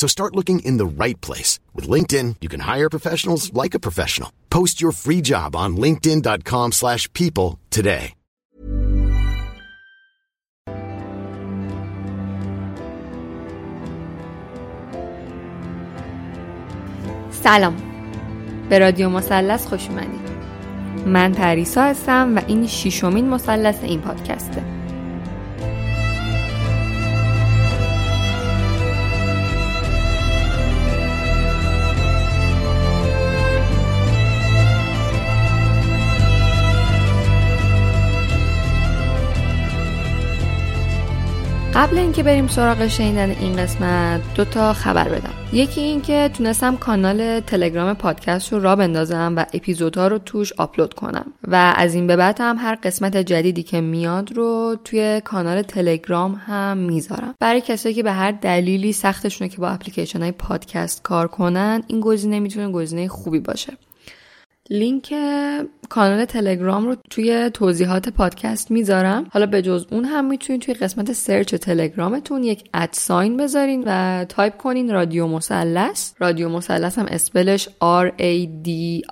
So start looking in the right place. With LinkedIn, you can hire professionals like a professional. Post your free job on linkedin.com/people today. سلام. به رادیو مثلث خوش اومدید. من پریسا هستم و این ششمین مثلث این پادکسته. قبل اینکه بریم سراغ شنیدن این قسمت، 2 تا خبر بدم. یکی این که تونستم کانال تلگرام پادکست رو راه بندازم و اپیزودها رو توش آپلود کنم و از این به بعد هم هر قسمت جدیدی که میاد رو توی کانال تلگرام هم میذارم. برای کسایی که به هر دلیلی سختشونه که با اپلیکیشن‌های پادکست کار کنن، این گزینه میتونه گزینه خوبی باشه. لینک کانال تلگرام رو توی توضیحات پادکست میذارم. حالا به جز اون هم میتونید توی قسمت سرچ تلگرامتون یک ادساین بذارین و تایپ کنین رادیو مثلث. رادیو مثلث هم اسپلش RADIO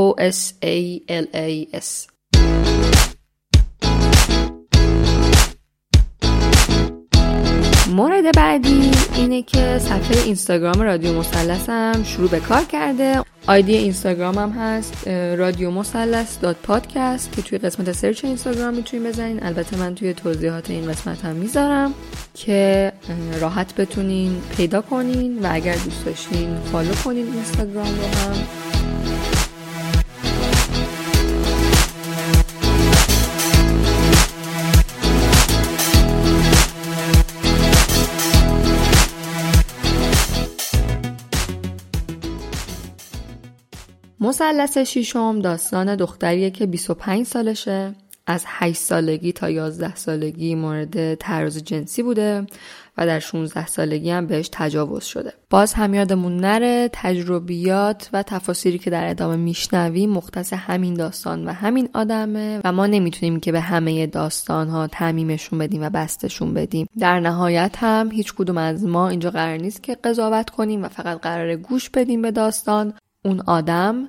MOSALAS. مورد بعدی اینه که صفحه اینستاگرام رادیو مثلث هم شروع به کار کرده. آیدی اینستاگرام هم هست radiomosalsa.podcast که توی قسمت سرچ اینستاگرام میتونید بزنین. البته من توی توضیحات این قسمت هم میذارم که راحت بتونین پیدا کنین و اگر دوست داشتین فالو کنین اینستاگرام رو هم. مثلث ششم داستان دختریه که 25 سالشه، از 8 سالگی تا 11 سالگی مورد تعرض جنسی بوده و در 16 سالگی هم بهش تجاوز شده. باز هم یادمون نره تجربیات و تفاصیلی که در ادامه میشنویم مختص همین داستان و همین آدمه و ما نمیتونیم که به همه داستانها تعمیمشون بدیم و بستشون بدیم. در نهایت هم هیچ کدوم از ما اینجا قرار نیست که قضاوت کنیم و فقط قراره گوش بدیم به داستان. اون آدم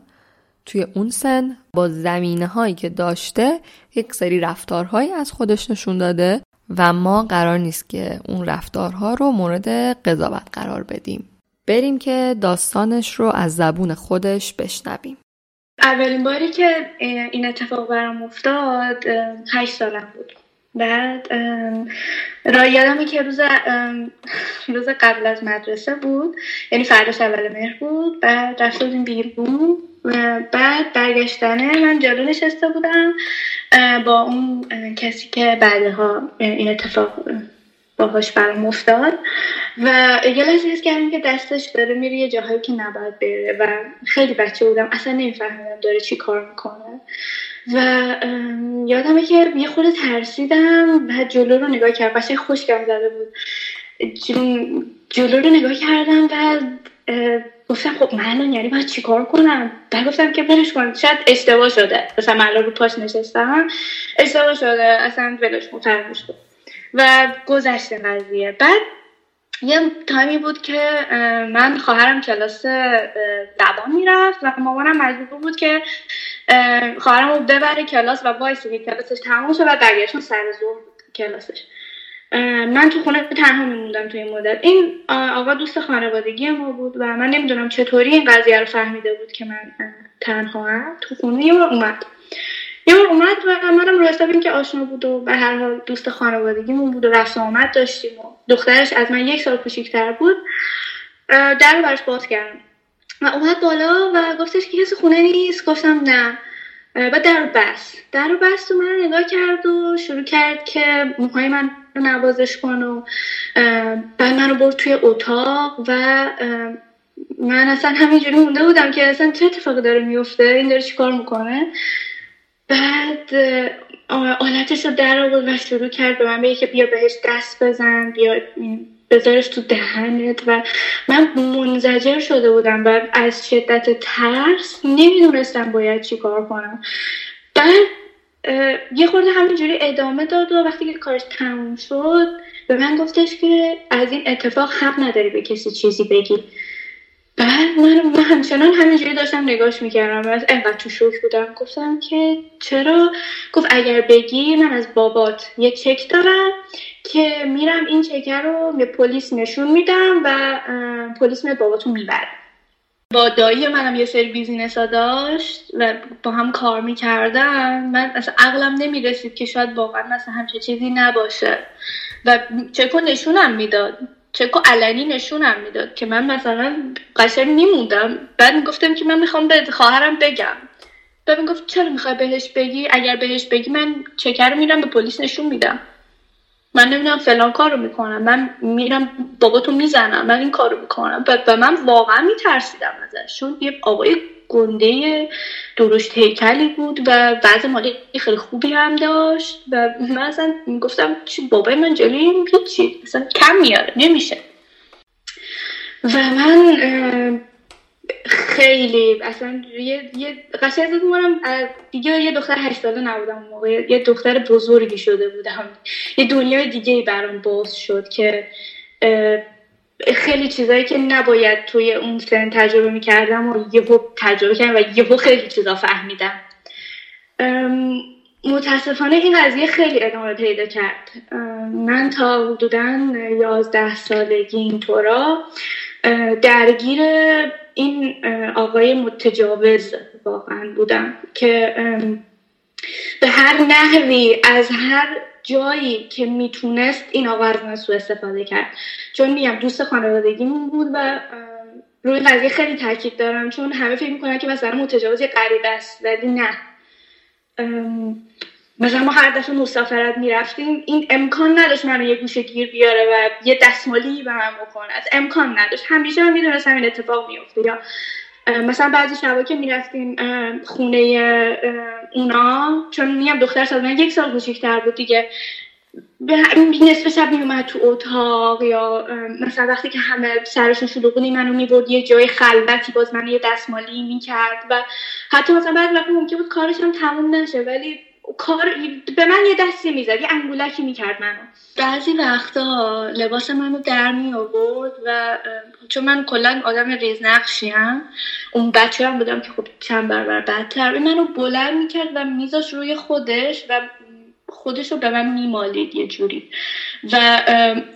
توی اون سن با زمینه‌هایی که داشته یک سری رفتارهایی از خودش نشون داده و ما قرار نیست که اون رفتارها رو مورد قضاوت قرار بدیم. بریم که داستانش رو از زبون خودش بشنویم. اولین باری که این اتفاق برام افتاد 8 سالم بود. بعد یادمه که روز قبل از مدرسه بود، یعنی فرداش اول مهر بود. بعد رفته بودیم بیرون و بعد برگشتنه من جلو نشسته بودم با اون کسی که بعدها این اتفاق باهاش برام افتاد و یه لحظه کردم که دستش داره میره یه جاهایی که نباید بره و خیلی بچه بودم، اصلا نمیفهمیدم داره چی کار میکنه و یادمه که یه خورده ترسیدم و جلو رو نگاه کردم. قشنگ خشکم زده بود. جلو رو نگاه کردم و گفتم خب من الان یعنی باید چیکار کنم؟ بعد گفتم که ولش کن، شاید اشتباه شده، مثلا من الان رو پاش نشستم، اشتباه شده، اصلا ولش کن، فراموش کن. و گذشت قضیه. بعد یه تایمی بود که من خواهرم کلاس زبان میرفت و مامانم مجبور بود که خواهرم رو ببره کلاس و وایسه کلاسش تموم شد و برگشتن سر زور کلاسش. من تو خونه تنها میموندم توی این مدت. این آقا دوست خانوادگی ما بود و من نمیدونم چطوری این قضیه رو فهمیده بود که من تنها هم تو خونه. یه بار اومد و منم رو حساب این که آشنا بود و به هر حال دوست خانوادگیمون بود و رفت آمد داشتیم و دخترش از من 1 سال کوچیک‌تر بود. در رو براش باز کردم و اومد بالا و گفتش که کسی خونه نیست. گفتم نه. بعد در رو بست و من نگاه کرد و شروع کرد که موهای من رو نوازش کن و بعد من رو برد توی اتاق و من اصلا همینجوری مونده بودم که اصلا چه اتفاقی داره میفته، این داره چی کار میکنه. بعد آلتش رو در آورد و شروع کرد به من بگه که بیا بهش دست بزن، بیا بذارش تو دهنت. و من منزجر شده بودم و از شدت ترس نمیدونستم باید چی کار کنم. بعد یه خورده همینجوری ادامه داد و وقتی که کارش تموم شد به من گفتش که از این اتفاق حق نداری به کسی چیزی بگی. بعد من همچنان همینجوری داشتم نگاش میکردم و از اینقدر تو شوک بودم. گفتم که چرا؟ گفت اگر بگی من از بابات یه چک دارم که میرم این چکر رو به پلیس نشون میدم و پلیس میاد باباتو میبره. با دایی منم یه سری بیزینس ها داشت و با هم کار میکردم. من اصلا عقلم نمیرسید که شاید واقعا مثلا همچه چیزی نباشه و چک رو نشونم میداد، چکو علنی نشونم میداد که من مثلا قشنگ میموندم. بعد میگفتم که من میخوام به خواهرم بگم. بعد میگفت چرا میخوای بهش بگی؟ اگر بهش بگی من چکر رو میرم به پلیس نشون میدم، من نمیدونم فلان کار رو میکنم، من میرم باباتو میزنم، من این کار رو میکنم. و من واقعا میترسیدم ازش، چون یه آقای گنده درشت هیکلی بود و وضع مالی خیلی خوبی هم داشت و من اصلا میگفتم چی بابای من جلویم که چی اصلا کم میاره، نمیشه. و من خیلی اصلا یه قشنگ از مونم دیگه، یه دختر 8 ساله نبودم اون موقع، یه دختر بزرگی شده بودم، یه دنیای دیگه‌ای برام باز شد که خیلی چیزایی که نباید توی اون سن تجربه میکردم و یهو تجربه کردم و یهو خیلی چیزا فهمیدم. متاسفانه این قضیه خیلی ادامه پیدا کرد. من تا حدوداً 11 سالگی اینطورا درگیر این آقای متجاوز واقعا بودم که به هر نحوی از هر جایی که میتونست این آقا از من سوء استفاده کرد، چون میگم دوست خانوادگیمون بود و روی قضیه خیلی تاکید دارم چون همه فکر میکنن که مثلا متجاوز یه غریبه است، ولی نه. مثلا ما هر دفعه مسافرت میرفتیم این امکان نداشت منو یه گوشه گیر بیاره و یه دستمالی به من بکنه، از امکان نداشت. همیشه من میدونستم این اتفاق میفته. یا مثلا بعضی شبا که میرفتیم خونه اونا، چون میگم دخترش از من 1 سال کوچیک‌تر بود دیگه، نصف شب میومد تو اتاق یا مثلا وقتی که همه سرشون شلوغ بود منو میبرد یه جای خلوتی، باز منو یه دستمالی میکرد و حتی مثلا بعضی وقت ممکن بود کارش هم تموم نشه ولی کار به من یه دستی میزد، یه انگولکی میکرد منو. بعضی وقتا لباس منو در می آورد و چون من کلا آدم ریزنقشیم، اون بچه هم بودم که خب چند برابر بدتر، منو بلند میکرد و میذاش روی خودش و خودش رو به من میمالید یه جوری و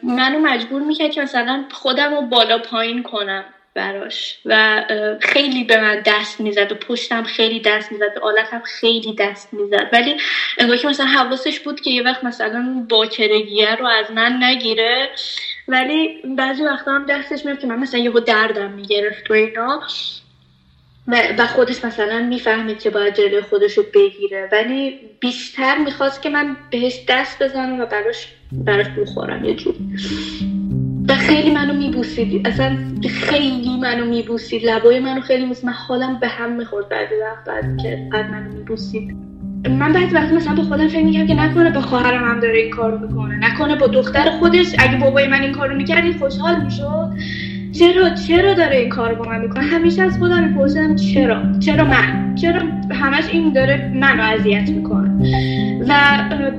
منو مجبور میکرد که مثلا خودم رو بالا پایین کنم براش و خیلی به من دست میزد و پشتم خیلی دست میزد و آلتم خیلی دست میزد، ولی انگار که مثلا حواسش بود که یه وقت مثلا باکرگیه رو از من نگیره، ولی بعضی وقتا هم دستش میاد که من مثلا یهو دردم میگرفت و اینا و خودش مثلا میفهمید که باید جلوی خودش رو بگیره، ولی بیشتر میخواست که من بهش دست بزنم و براش بخورم یه جوری. و خیلی منو میبوسید، اصلا خیلی منو میبوسید، لبای منو خیلی میبوسید، من حالم به هم میخورد بعضی وقت بعد که قد منو میبوسید. من بعضی وقت مثلا با خودم فکر میکنم که نکنه با خواهرم هم داره این کارو میکنه، نکنه با دختر خودش، اگه بابای من این کارو میکرد این خوشحال میشد، چرا داره این کارو با من میکنه؟ همیشه از خودم میپرسیدم چرا من؟ چرا همش این داره منو اذیت میکنه؟ و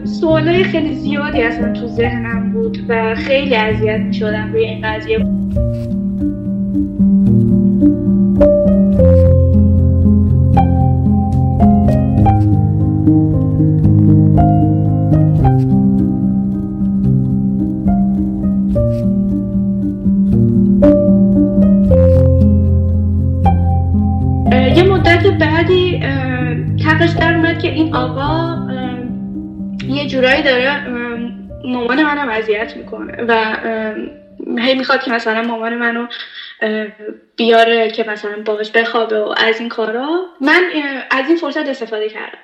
سوالای خیلی زیادی اصلا تو ذهنم بود و خیلی اذیت میشدم روی این قضیه. بعدی تقش در اومد که این آقا یه جورایی داره مامان منم اذیت میکنه و هی میخواد که مثلا مامان منو بیاره که مثلا باهاش بخوابه و از این کارا. من از این فرصت استفاده کردم،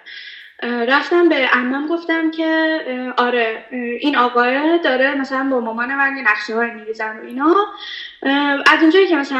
رفتم به عمم گفتم که آره این آقا داره مثلا با مامان من یه نقشه های می‌ریزن و اینا. از اونجایی که مثلا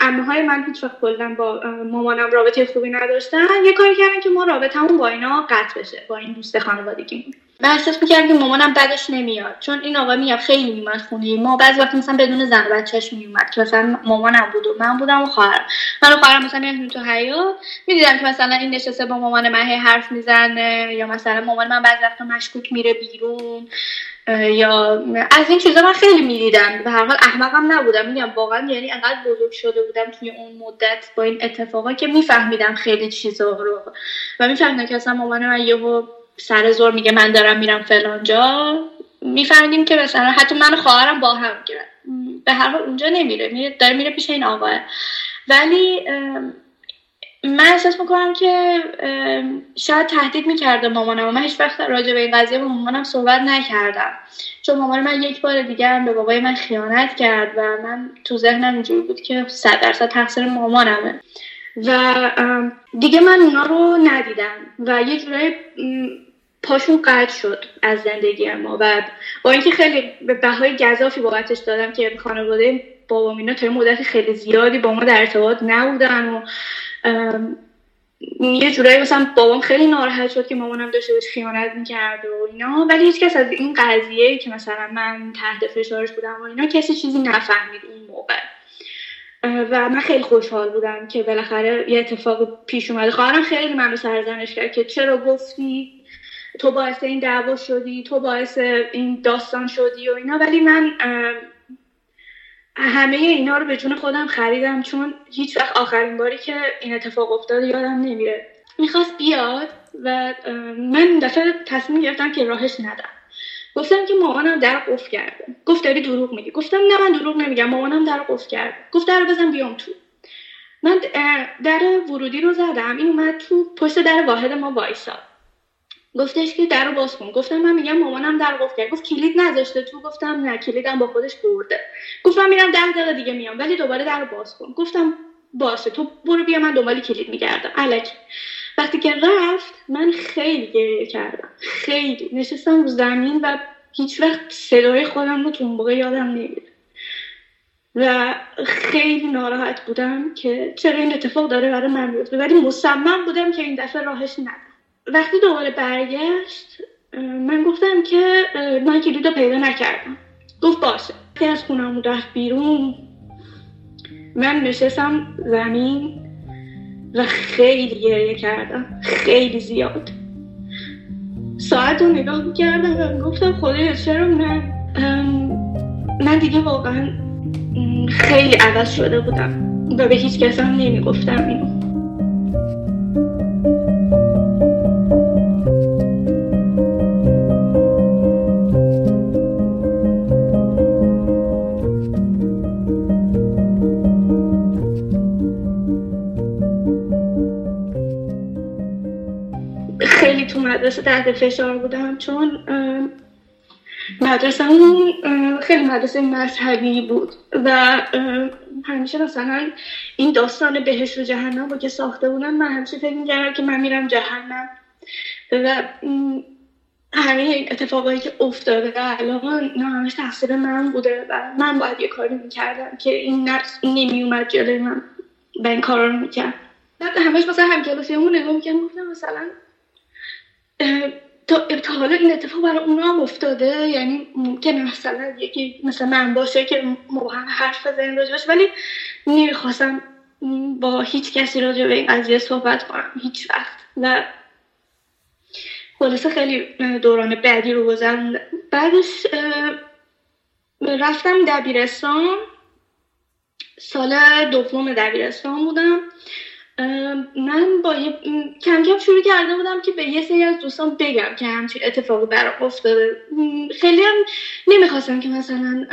عمه‌های من هیچ وقت کلاً با مامانم رابطه خوبی نداشتن، یه کاری کردن که ما رابطه‌مون با اینا قطع بشه، با این دوست خانوادگیمون. من احساس می‌کردم که مامانم بعدش نمیاد، چون این آقا میاد خیلی میومد خونه ما، بعضی وقت مثلا بدون زن و بچه‌ش میومد که مثلا مامانم بود و من بودم و خواهرم. من و خواهرم مثلا میرفتیم تو حیاط، می‌دیدم که مثلا این نشسته با مامان من حرف میزنه، یا مثلا مامان من بعضی وقتا مشکوک میره بیرون، یا از این چیزا من خیلی می‌دیدم. به هر حال احمقم نبودم، میگم واقعا یعنی انقدر بزرگ شده بودم توی اون مدت با این اتفاقا که میفهمیدم خیلی چیزا رو و میفهمیدم که مثلا مامان من یهو سر زور میگه من دارم میرم فلان جا، میفهمیدیم که مثلا حتی من و خواهرم با هم گرفت. به هر حال اونجا نمیره، داره میره پیش این آقاه. ولی من احساس میکنم که شاید تهدید میکرده مامانم و من هیچ وقت راجع به این قضیه با مامانم صحبت نکردم، چون مامان من یک بار دیگه هم به بابای من خیانت کرد و من تو ذهنم اینجوری بود که 100% تقصیر مامانمه و دیگه من اونا رو ندیدم و یه جورایی پاشون قطع شد از زندگی ما. و با اینکه خیلی به بهای گزافی بابتش دادم که خانواده بابام اینا تا مدت خیلی زیادی با ما در ارتباط نبودن و یه جورایی مثلا بابام خیلی ناراحت شد که مامانم داشته بهش خیانت می‌کرد و اینا، ولی هیچ کس از این قضیه که مثلا من تحت فشارش بودم و اینا کسی چیزی نفهمید اون موقع و من خیلی خوشحال بودم که بالاخره یه اتفاق پیش اومده. خواهرم خیلی منو سرزنش کرد که چرا گفتی، تو باعث این دعوا شدی، تو باعث این داستان شدی و اینا، ولی من همه اینا رو به جون خودم خریدم، چون هیچ وقت آخرین باری که این اتفاق افتاد یادم نمیره. میخواست بیاد و من دفعه تصمیم گرفتم که راهش ندم. گفتم که مامانم در قفل کرده. گفت داری دروغ میگی. گفتم نه من دروغ نمیگم، مامانم در قفل کرده. گفت درو بزن بیام تو. من در ورودی رو زدم، این اومد تو، پشت در واحد ما وایساد. گفتش که درو باز کن. گفتم من میگم مامانم در قفل کرده. گفت کلید نذاشته تو. گفتم نه کلیدم با خودش برده. گفتم میرم 10 دقیقه دیگه میام، ولی دوباره درو باز کن. گفتم باشه تو برو بیا من دنبال کلید میگردم. الکی وقتی که رفت من خیلی گریه کردم، خیلی نشستم رو زمین و هیچ وقت صدای خودم رو تو اون موقع یادم نمیاد و خیلی ناراحت بودم که چرا این اتفاق داره برای من میفته، ولی مصمم بودم که این دفعه راهش ندم. وقتی دوباره برگشت من گفتم که من کلیدو پیدا نکردم. گفت باشه. که از خونم رفت بیرون من نشستم زمین و خیلی گریه کردم، خیلی زیاد. ساعت رو نگاه میکردم و گفتم خدایا چرا من دیگه واقعا خیلی عوض شده بودم و به هیچ کس هم نمیگفتم اینو. مدرسه تحت فشار بودم، چون مدرسه اون خیلی مدرسه مذهبی بود و همیشه مثلا این داستان بهشت و جهنم رو که ساخته بودن من همیشه فکر می‌کردم که من میرم جهنم و همه این اتفاقایی که افتاده الان همش تقصیر من بوده و من باید یه کاری میکردم که این نفس نمیومد جلوی من و این کارا رو میکرد. بعد همش مثلا همکلاسیامون نگاه می‌کردم، گفتم مثلا تا حالا این اتفاق برای اونا هم افتاده؟ یعنی ممکنه مثلا یکی مثلا من باشه که موقعا حرف بزنیم راجبش، ولی نمیخواستم با هیچ کسی راجع به این قضیه صحبت کنم هیچ وقت. و خلاصه خیلی دوران بعدی رو گذروندم. بعدش رفتم دبیرستان، سال دوم دبیرستان بودم. من با کم کم شروع کرده بودم که به یه سری از دوستان بگم که همچین اتفاقی برام افتاده. خیلی هم نمیخواستم که مثلا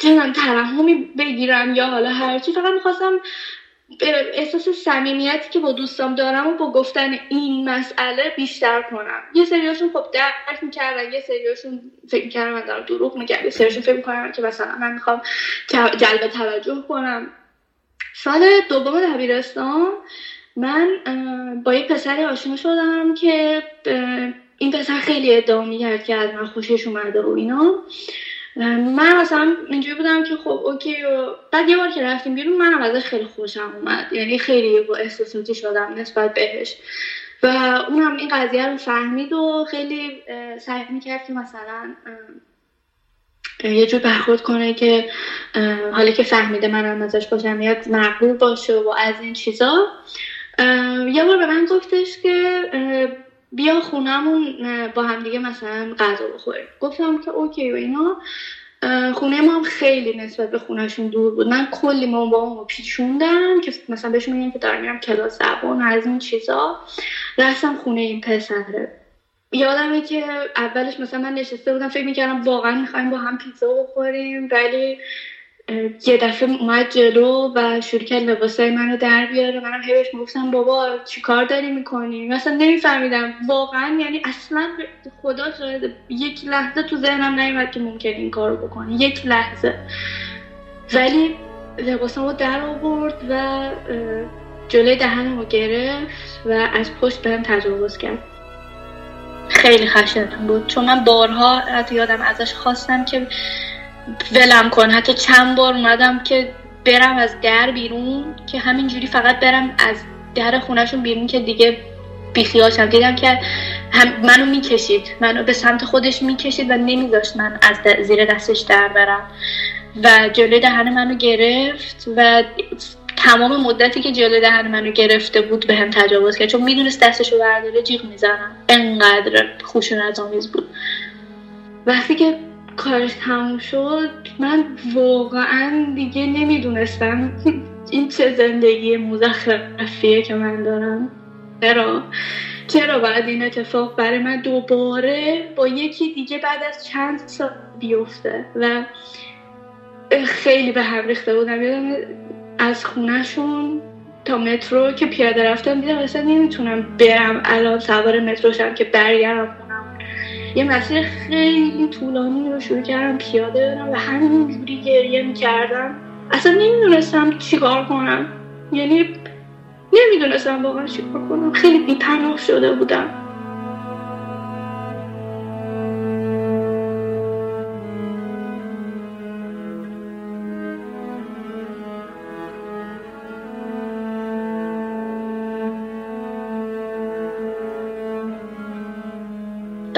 چنان ترحمی بگیرم یا حالا هرچی، فقط میخواستم احساس صمیمیتی که با دوستام دارم و با گفتن این مسئله بیشتر کنم. یه سریاشون خب درک میکردن، یه سریاشون فکر میکردن من دارم دروغ میگم، یه سریاشون فکر میکردن که مثلا من میخوام جلب توجه کنم. سال دوم دبیرستان من با یه پسری آشنا شدم که این پسر خیلی ادعا میکرد که از من خوشش اومده و اینا. من مثلا اینجوری بودم که خب اوکی. بعد یه بار که رفتیم بیرون منم ازش خیلی خوشم اومد، یعنی خیلی با احساساتی شدم نسبت بهش و اونم این قضیه رو فهمید و خیلی سعی میکرد که مثلا یه جور برخورد کنه که حالا که فهمیده منم ازش باشم یا مقبول باشه و از این چیزا. یه بار به من گفتش که بیا خونمون با هم دیگه مثلا غذا بخوریم. گفتم که اوکی و اینا. خونه ما هم خیلی نسبت به خونهشون دور بود. من کلی ما با هم پیچوندم که مثلا بهشون میگم که دارم میرم کلاس زبان از این چیزا. رفتم خونه این پسره. یادمه که اولش مثلا من نشسته بودم فکر میکردم واقعا میخوایم با هم پیتزا بخوریم، ولی یه دفعه اومد جلو و شروع کرد لباسای منو در بیاره. منم هی بهش میگفتم بابا چیکار داری میکنی؟ مثلا نمیفهمیدم واقعا، یعنی اصلا خدا شاهد یک لحظه تو ذهنم نیومد که ممکن این کارو بکنه، یک لحظه. ولی لباسامو در آورد و جلوی دهنمو گرفت و از پشت بهم تجاوز کرد. خیلی خشنم بود چون من بارها حتی یادم ازش خواستم که ولم کن. حتی چند بار اومدم که برم از در بیرون، که همینجوری فقط برم از در خونهشون بیرون که دیگه بیخیالشم. دیدم که منو میکشید، منو به سمت خودش میکشید و نمیذاشت من از زیر دستش در برم و جلوی دهن منو گرفت و تمام مدتی که جلوی دهن منو گرفته بود به هم تجاوز کرد، چون میدونست دستشو برداره جیغ میزنم. انقدر خشونت‌آمیز بود. وقتی که کارش تموم شد من واقعا دیگه نمیدونستم این چه زندگی مزخرفیه که من دارم. چرا باید این اتفاق برای من دوباره با یکی دیگه بعد از چند سال بیفته؟ و خیلی به هم ریخته بودم. یادم از خونهشون تا مترو که پیاده رفتم دیدم اصلا نمیتونم برم الان سوار متروشم که برگردم خونم. یه مسیر خیلی طولانی رو شروع کردم پیاده برم و همینجوری گریه میکردم. اصلا نمیدونستم چیکار کنم، یعنی نمیدونستم واقعا چیکار کنم. خیلی بی‌پناه شده بودم.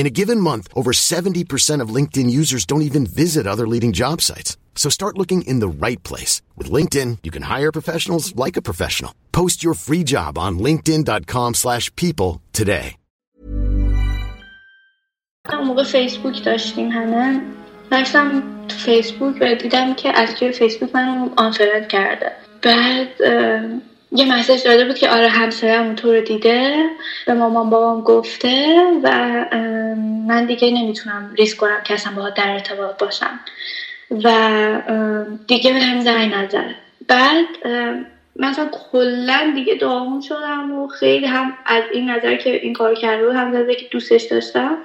In a given month, over 70% of LinkedIn users don't even visit other leading job sites. So start looking in the right place. With LinkedIn, you can hire professionals like a professional. Post your free job on linkedin.com/people today. اون موقع فیسبوک داشتیم همه. داشتم تو فیسبوک و دیدم که از توی فیسبوک منو آنفرند کرده. بعد یه مسیج داده بود که آره همسایه‌مون تو رو دیده، به مامان بابام گفته و من دیگه نمیتونم ریسک کنم که اصلا باهات در ارتباط باشم و دیگه به هم زنگ نزن. بعد مثلا کلا دیگه داغون شدم و خیلی هم از این نظر که این کار کرده و هم نظر که دوستش داشتم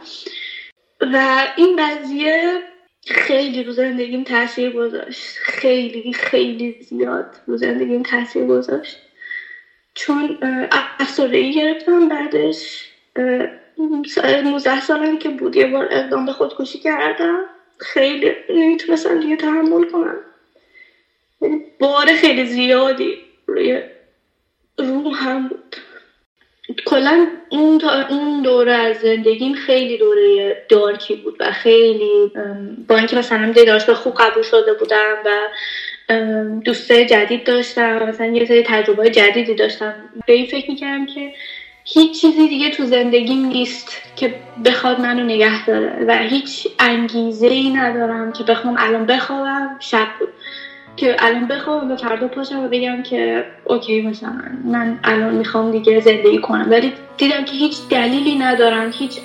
و این قضیه خیلی رو زندگیم تاثیر گذاشت، خیلی خیلی زیاد رو زندگیم تاثیر گذاشت، چون افسردگی گرفتم. بعدش 19 سالم که بود یه بار اقدام به خودکشی کردم، خیلی نمیتونستم دیگه تحمل کنم، بار خیلی زیادی روی روحم بود. کلا اون دوره از زندگیم خیلی دوره دارکی بود و خیلی با اینکه مثلا دیدارش خوب قبول شده بودم و دوسته جدید داشتم، مثلا یه سری تجربه جدیدی داشتم، به این فکر میکردم که هیچ چیزی دیگه تو زندگیم نیست که بخواد منو نگه داره و هیچ انگیزه‌ای ندارم که بخوام الان بخوابم شب بود که الان بخوام و فردا پاشم و بگم که اوکی مثلا من الان میخوام دیگه زندگی کنم، ولی دیدم که هیچ دلیلی ندارم، هیچ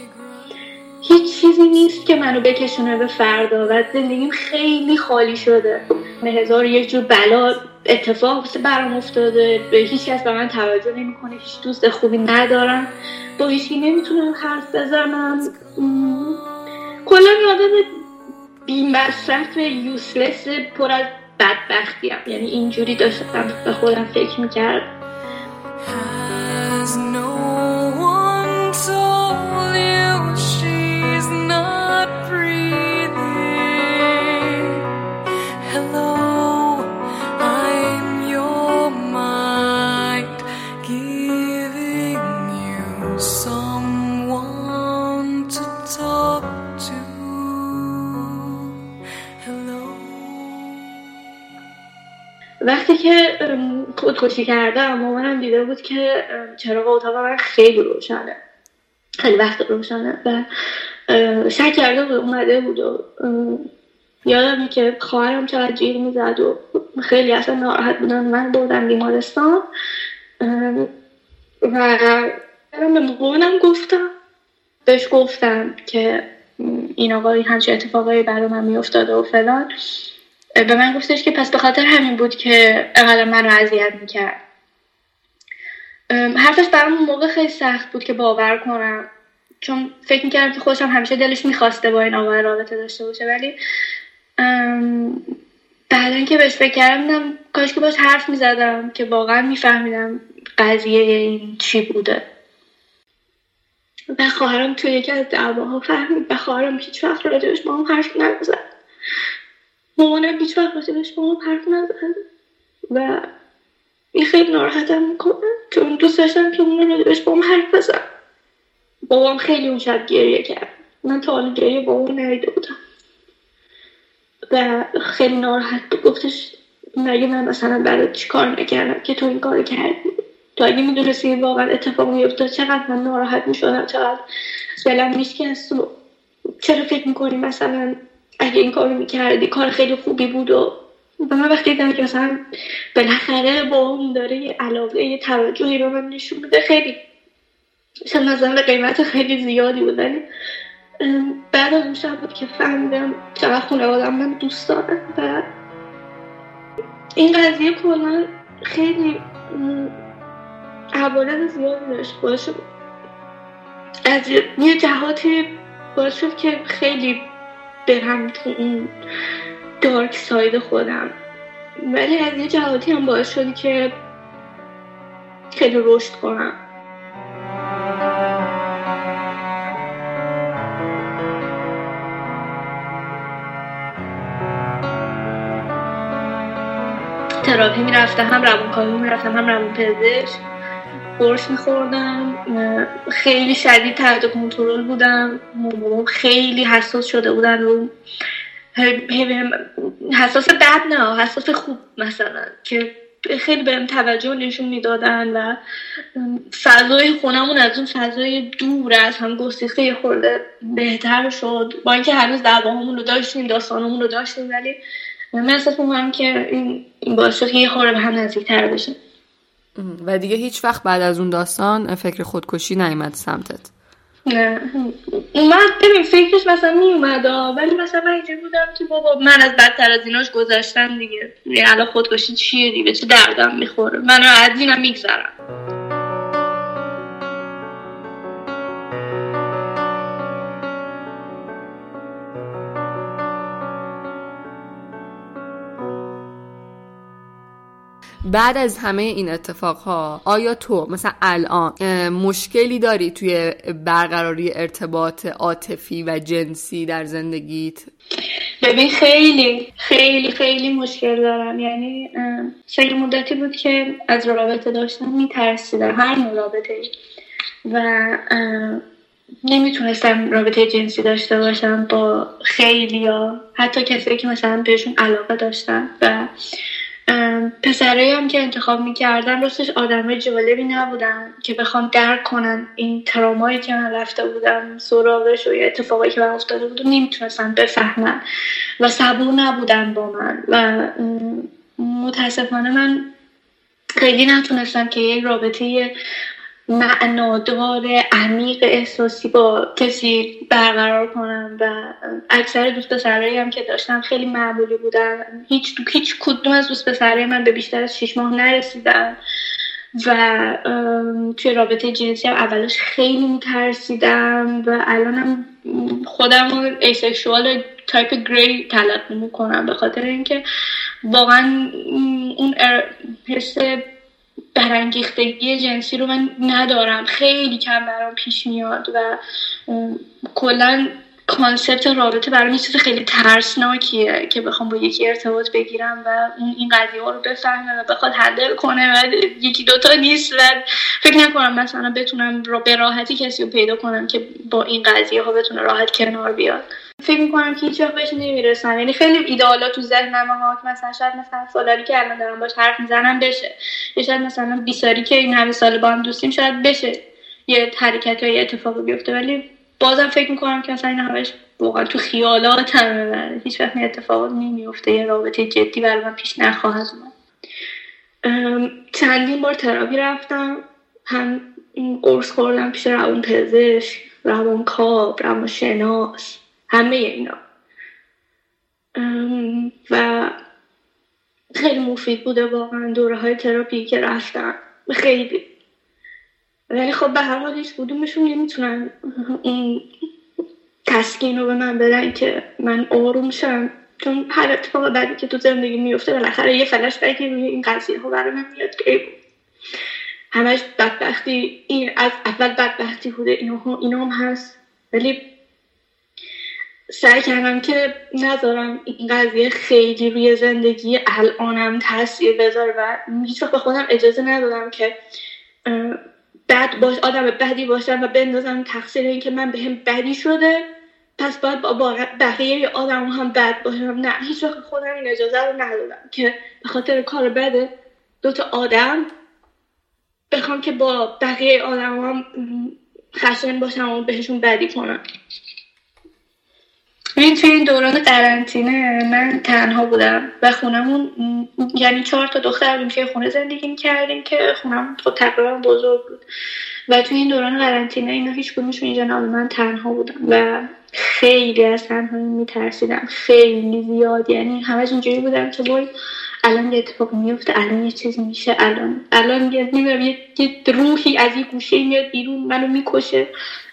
چیزی نیست که منو بکشونه به فردا و زندگیم خیلی خالی شده، هزار یک جور بلا اتفاق برام افتاده، به هیچ کس به من توجه نمیکنه، هیچ دوست خوبی ندارم، با هیچکی نمیتونم حرف بزنم، کلا آدم بی‌مصرف یوسلس پر از بدبختیم. یعنی اینجوری داشتم به خودم فکر میکرد. وقتی که خودکشی کردم مامانم دیده بود که چراغ اتاق من خیلی روشنه، خیلی وقت روشنه و شک کرده بود، اومده بود و یادمه که خواهرم چقدر جیغ میزد و خیلی اصلا ناراحت بودن. من بردم بیمارستان و به مامانم گفتم، بهش گفتم که این آقایی همچه اتفاقایی برای من میافتاده و فلان. به من گفتش که پس به خاطر همین بود که اقلا من رو اذیت میکرد. حرفش برام اون موقع خیلی سخت بود که باور کنم، چون فکر میکردم که خودشم همیشه دلش میخواسته با این آقای رابطه داشته باشه، ولی بعد اینکه بهش فکر کردم کاش که باش حرف میزدم که واقعا میفهمیدم قضیه این چی بوده. و خواهرم توی یکی از دعواها فهمید و خواهرم هیچ وقت راجبش با هم حرف نزد، مامانم هیچ وقت راجبش با هم حرف نزد و این خیلی ناراحتم میکنه چون دوست داشتم که اون راجبش با هم حرف بزن. بابام خیلی اون شب گریه کرد، من تا حالا گریه بابام ندیده بودم و خیلی ناراحت بود، گفتش مگه من مثلا برای چی کار نکردم که تو این کار کردی؟ تو اگه میدونستی واقعا اتفاق میافتاد چقدر من ناراحت میشدم، چقدر دلم میشکست، چرا فکر میکنی مثلا اگه این کار میکردی کار خیلی خوبی بود. و من وقتی دیدم که مثلا بالاخره بابام داره یه علاقه یه توجهی به من نشون میده، خیلی شم نظرم قیمت خیلی زیادی بود. بعد از اون شب بود که فهمیدم چقدر خانواده‌ام من دوست دارن و این قضیه کلا خیلی عوامل زیادی داشت باشه، از یه جهاتی باشه که خیلی برم تو این دارک ساید خودم، ولی از یه جهاتی هم باعث شد که خیلی رشد کنم. تراپی میرفتم، هم روانکاوی میرفتم، هم روانپزشک، قرص میخوردم، خیلی شدید تحت کنترل بودم، خیلی حساس شده بودن و حساس بد نه، حساس خوب مثلا که خیلی بهم توجه نشون میدادن و فضای خونمون از اون فضای دور از هم گسیخته خورده بهتر شد، با اینکه هنوز دعواهامون رو داشتیم، داستانمون رو داشتیم، ولی من احساس می‌کنم که این باعث شد که یه خورده به هم نزدیک‌تر بشیم. و دیگه هیچ وقت بعد از اون داستان فکر خودکشی نیومد سمتت؟ نه اومد، ببین فکرش مثلا میومد ولی مثلا من اینجا بودم که بابا من از بدتر از ایناش گذشتم دیگه، الان خودکشی چیه دیگه، چه دردم میخوره، من از اینم میگذرم. بعد از همه این اتفاقها آیا تو مثلا الان مشکلی داری توی برقراری ارتباط عاطفی و جنسی در زندگیت؟ ببین خیلی خیلی خیلی مشکل دارم، یعنی خیلی مدتی بود که از رابطه داشتم میترسیدم، هر نوع رابطه، و نمیتونستم رابطه جنسی داشته باشم با خیلیا، حتی کسی که مثلا بهشون علاقه داشتم. و پسرایی هم که انتخاب میکردن راستش آدمای جالبی نبودن که بخوام درک کنن این ترامایی که من رفته بودم سراغش و یا اتفاقایی که من افتاده بود نمیتونستن بفهمن و صبور نبودن با من، و متاسفانه من خیلی نتونستم که یک رابطه معنادار عمیق احساسی با کسی برقرار کنم، و اکثر دوست پسرایی هم که داشتم خیلی معمولی بودن، هیچ کدوم از دوست پسرایی من به بیشتر از 6 ماه نرسیدن. و توی رابطه جنسی هم اولش خیلی میترسیدم و الانم خودم رو ایسکشوال تایپ گری تلقی میکنم، به خاطر اینکه واقعا اون حس برانگیختگی جنسی رو من ندارم، خیلی کم برام پیش میاد و کلا کانسپت رابطه برام یه چیز خیلی ترسناکیه که بخوام با یکی ارتباط بگیرم و اون این قضیه رو بفهمه و بخواد هندل کنه و یکی دوتا نیست و فکر نکنم مثلا بتونم به راحتی کسی رو پیدا کنم که با این قضیه ها بتونه راحت کنار بیاد. فکر میکنم که هیچ وقت بهش نمیرسم، یعنی خیلی ایدئالا تو ذهنم ها که مثلا شاید مثلا سالاری که الان دارم باش حرف میزنم بشه، یا شاید مثلا بیساری که این همه سال با هم دوستیم شاید بشه یه حرکت یا یه اتفاقی بیفته، ولی بازم فکر میکنم که مثلا این همهش واقعا تو خیالات همه، هیچ وقت اتفاقات نمیفته، یه رابطه جدی برای من پیش نخواهد اومد. چندین بار تراپی رفتم، هم قرص خوردم پیش روانپزشک، روانکاو، روانشناس، همه اینا، و خیلی مفید بوده واقعا دوره های تراپی که رفتم خیلی، ولی خب به هر حال هیچ کدومشون نمیتونن اون تسکین رو به من بدن که من آروم شم، چون هر اتفاق بعدی که تو زندگی میفته بالاخره یه فلش بکی روی این قضیه ها برای من میاد که همش بدبختی، این از اول بدبختی بوده، اینا هم هست، ولی سعی کردم که نذارم این قضیه خیلی روی زندگی الانم تاثیر بذاره و هیچ وقت به خودم اجازه ندادم که بد باش، آدم بدی باشم و بندازم تقصیر این که من به هم بدی شده پس باید با بقیه آدم هم بد باشم. نه، هیچ وقت خودم این اجازه رو ندادم که به خاطر کار بده دوتا آدم بخوام که با بقیه آدم هم خشن باشم و بهشون بدی کنم. توی این دوران قرنطینه من تنها بودم و خونمون، یعنی 4 تا دختر بودیم که خونه زندگی می‌کردیم که خونمون خب تقریبا بزرگ بود و توی این دوران قرنطینه اینا هیچ کدومشون اینجا نبود، من تنها بودم و خیلی از تنهایی میترسیدم، خیلی زیاد، یعنی همش اینجوری بودم که وای الان یه اتفاق میفته، الان یه چیز میشه، الان یه روحی از یه گوشه میاد بیرون منو میکشه،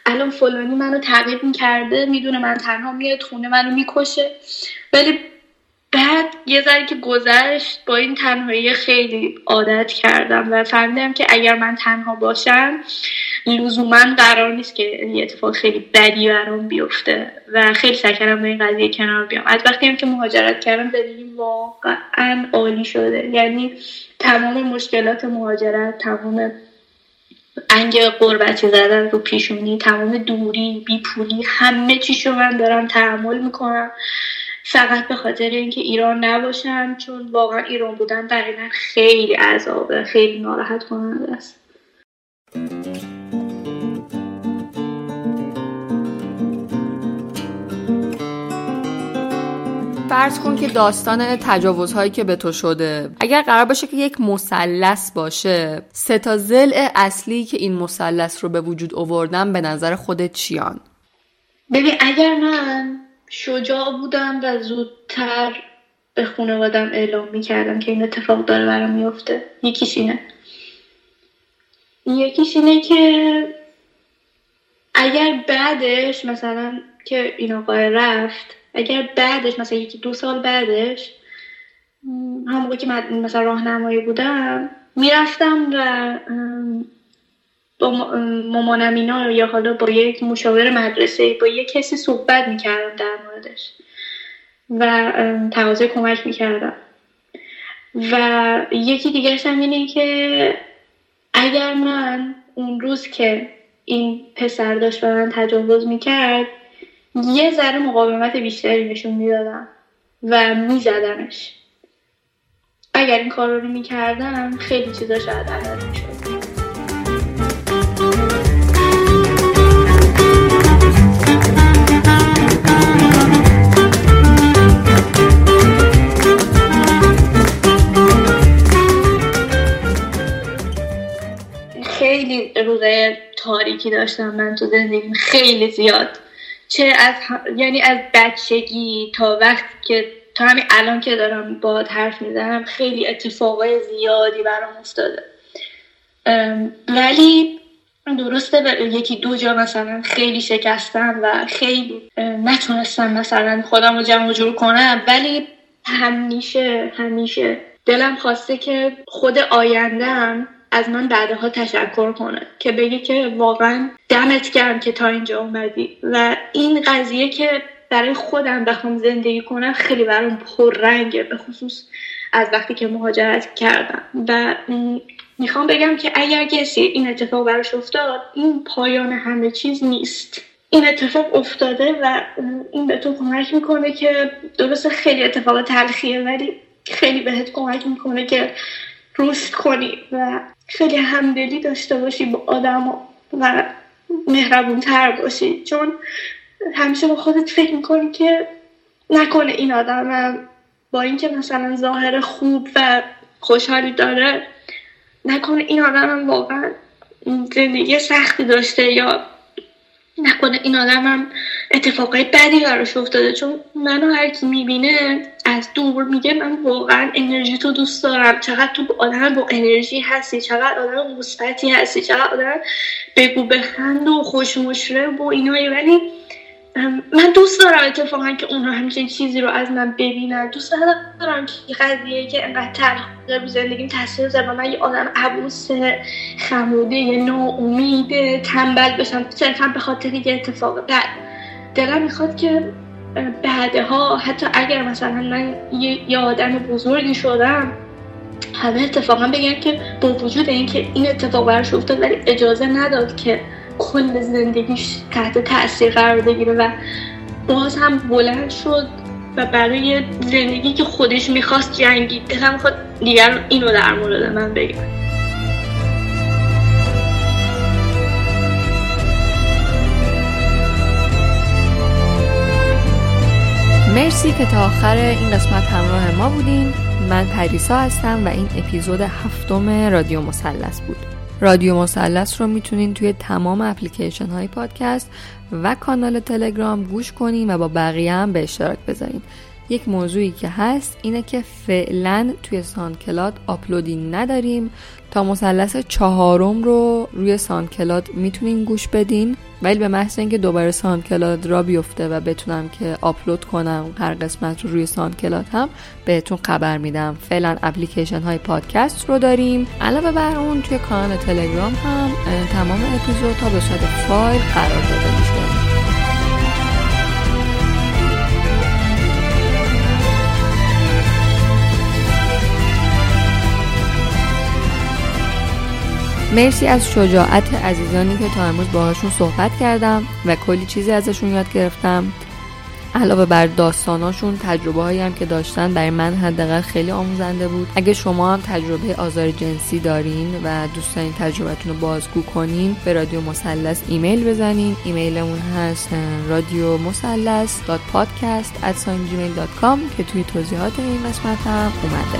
الان فلانی منو تعقیب میکرده، میدونه من تنها میاد خونه منو میکشه. ولی بعد یه ذره که گذشت با این تنهایی خیلی عادت کردم و فهمیدم که اگر من تنها باشم لزوماً قرار نیست که یه اتفاق خیلی بدی برام بیفته و خیلی سعی کردم با این قضیه کنار بیام. از وقتی هم که مهاجرت کردم زندگی واقعاً عالی شده، یعنی تمام مشکلات مهاجرت، تمام انگ قربتی زدن رو پیشونی، تمام دوری، بیپولی، همه چیشو من دارم تحمل میکنم فقط به خاطر اینکه ایران نباشم، چون واقعا ایران بودن برای من خیلی عذابه، خیلی ناراحت کننده است. فرض کن که داستان تجاوزهایی که به تو شده اگر قرار باشه که یک مثلث باشه، سه تا ضلع اصلی که این مثلث رو به وجود آوردن به نظر خودت چیان؟ ببین اگر من شجاع بودم و زودتر به خانوادم اعلام میکردم که این اتفاق داره برام میفته، یکیش اینه که اگر بعدش مثلا که این آقای رفت، اگر بعدش مثلا یکی دو سال بعدش همونگاه که من مثلا راهنمایی بودم میرفتم و با مامانم اینا یا حالا با یک مشاور مدرسه با یک کسی صحبت میکردم در موردش و تقاضای کمک میکردم. و یکی دیگرش هم اینه که اگر من اون روز که این پسر داشت به من تجاوز میکرد یه ذره مقاومت بیشتری نشون میدادم و میزدمش، اگر این کار رو میکردم خیلی چیزا شاید عوض میشد. خیلی روزای تاریکی داشتم من تو زندگیم، خیلی زیاد، چه از یعنی از بچگی تا وقت که تا همین الان که دارم باهات حرف میزنم خیلی اتفاقای زیادی برام افتاده. ولی درسته یکی دو جا مثلا خیلی شکستم و خیلی نتونستم مثلا خودم رو جمع و جور کنم، ولی همیشه دلم خواسته که خود آینده‌ام از من بعدها تشکر کنه، که بگه که واقعا دمت گرم که تا اینجا اومدی. و این قضیه که برای خودم بخوام زندگی کنم خیلی برام پررنگه، به خصوص از وقتی که مهاجرت کردم. و میخوام بگم که اگر کسی این اتفاق براش افتاد، این پایان همه چیز نیست. این اتفاق افتاده و این به تو کمک میکنه که درسته خیلی اتفاق تلخیه ولی خیلی بهت کمک میکنه که رشد کنی و خیلی همدلی داشته باشی با آدما و مهربون تر باشی، چون همیشه با خودت فکر میکنی که نکنه این آدم با اینکه مثلا ظاهر خوب و خوشحالی داره، نکنه این آدم واقعا زندگی سختی داشته، یا نکنه این آدم اتفاقای بدی براش افتاده. چون منو هر کی میبینه از دور میگه من واقعا انرژی تو دوست دارم، چقدر تو آدم با انرژی هستی، چقدر آدم مثبتی هستی، چقدر آدم بگو بخند و خوشمشرب و اینایی. ولی من دوست دارم اتفاقا که اونا همچین چیزی رو از من ببینن، دوست دارم که قضیه که انقدر تلخه رو زندگیم تاثیر بذاره و من یه آدم عبوس، خموده، ناامیده، تنبل بشم صرفا به خاطر یه اتفاق بد. دلم میخواد که بعدها حتی اگر مثلا من یه آدم بزرگی شدم، همه اتفاقا بگن که با وجود اینکه این اتفاق براش افتاد ولی اجازه نداد که کل زندگیش تحت تأثیر قرار بگیره و باز هم بلند شد و برای زندگی که خودش میخواست جنگید. دلم خود دیگر اینو در مورد من بگم. مرسی که تا آخر این قسمت همراه ما بودین. من پریسا هستم و این اپیزود 7 رادیو مثلث بود. رادیو مثلث رو میتونین توی تمام اپلیکیشن های پادکست و کانال تلگرام گوش کنین و با بقیه هم به اشتراک بذارین. یک موضوعی که هست اینه که فعلا توی ساندکلاد آپلودی نداریم، تا مثلث 4 رو روی ساندکلاد میتونین گوش بدین، ولی به محض اینکه دوباره ساندکلاد را بیفته و بتونم که آپلود کنم هر قسمت رو روی ساندکلاد هم بهتون خبر میدم. فعلا اپلیکیشن های پادکست رو داریم. علاوه بر اون توی کانال تلگرام هم تمام اپیزودها به صورت فایل قرار داده میشه. مرسی از شجاعت عزیزانی که تا امروز باهاشون صحبت کردم و کلی چیزی ازشون یاد گرفتم. علاوه بر داستاناشون تجربه‌هایی هم که داشتن برای من حداقل خیلی آموزنده بود. اگه شما هم تجربه آزار جنسی دارین و دوست دارین تجربه‌تون رو بازگو کنین، به رادیو مثلث ایمیل بزنین. ایمیلمون هست radiomosallas.podcast@gmail.com که توی توضیحات این قسمت هم اومده.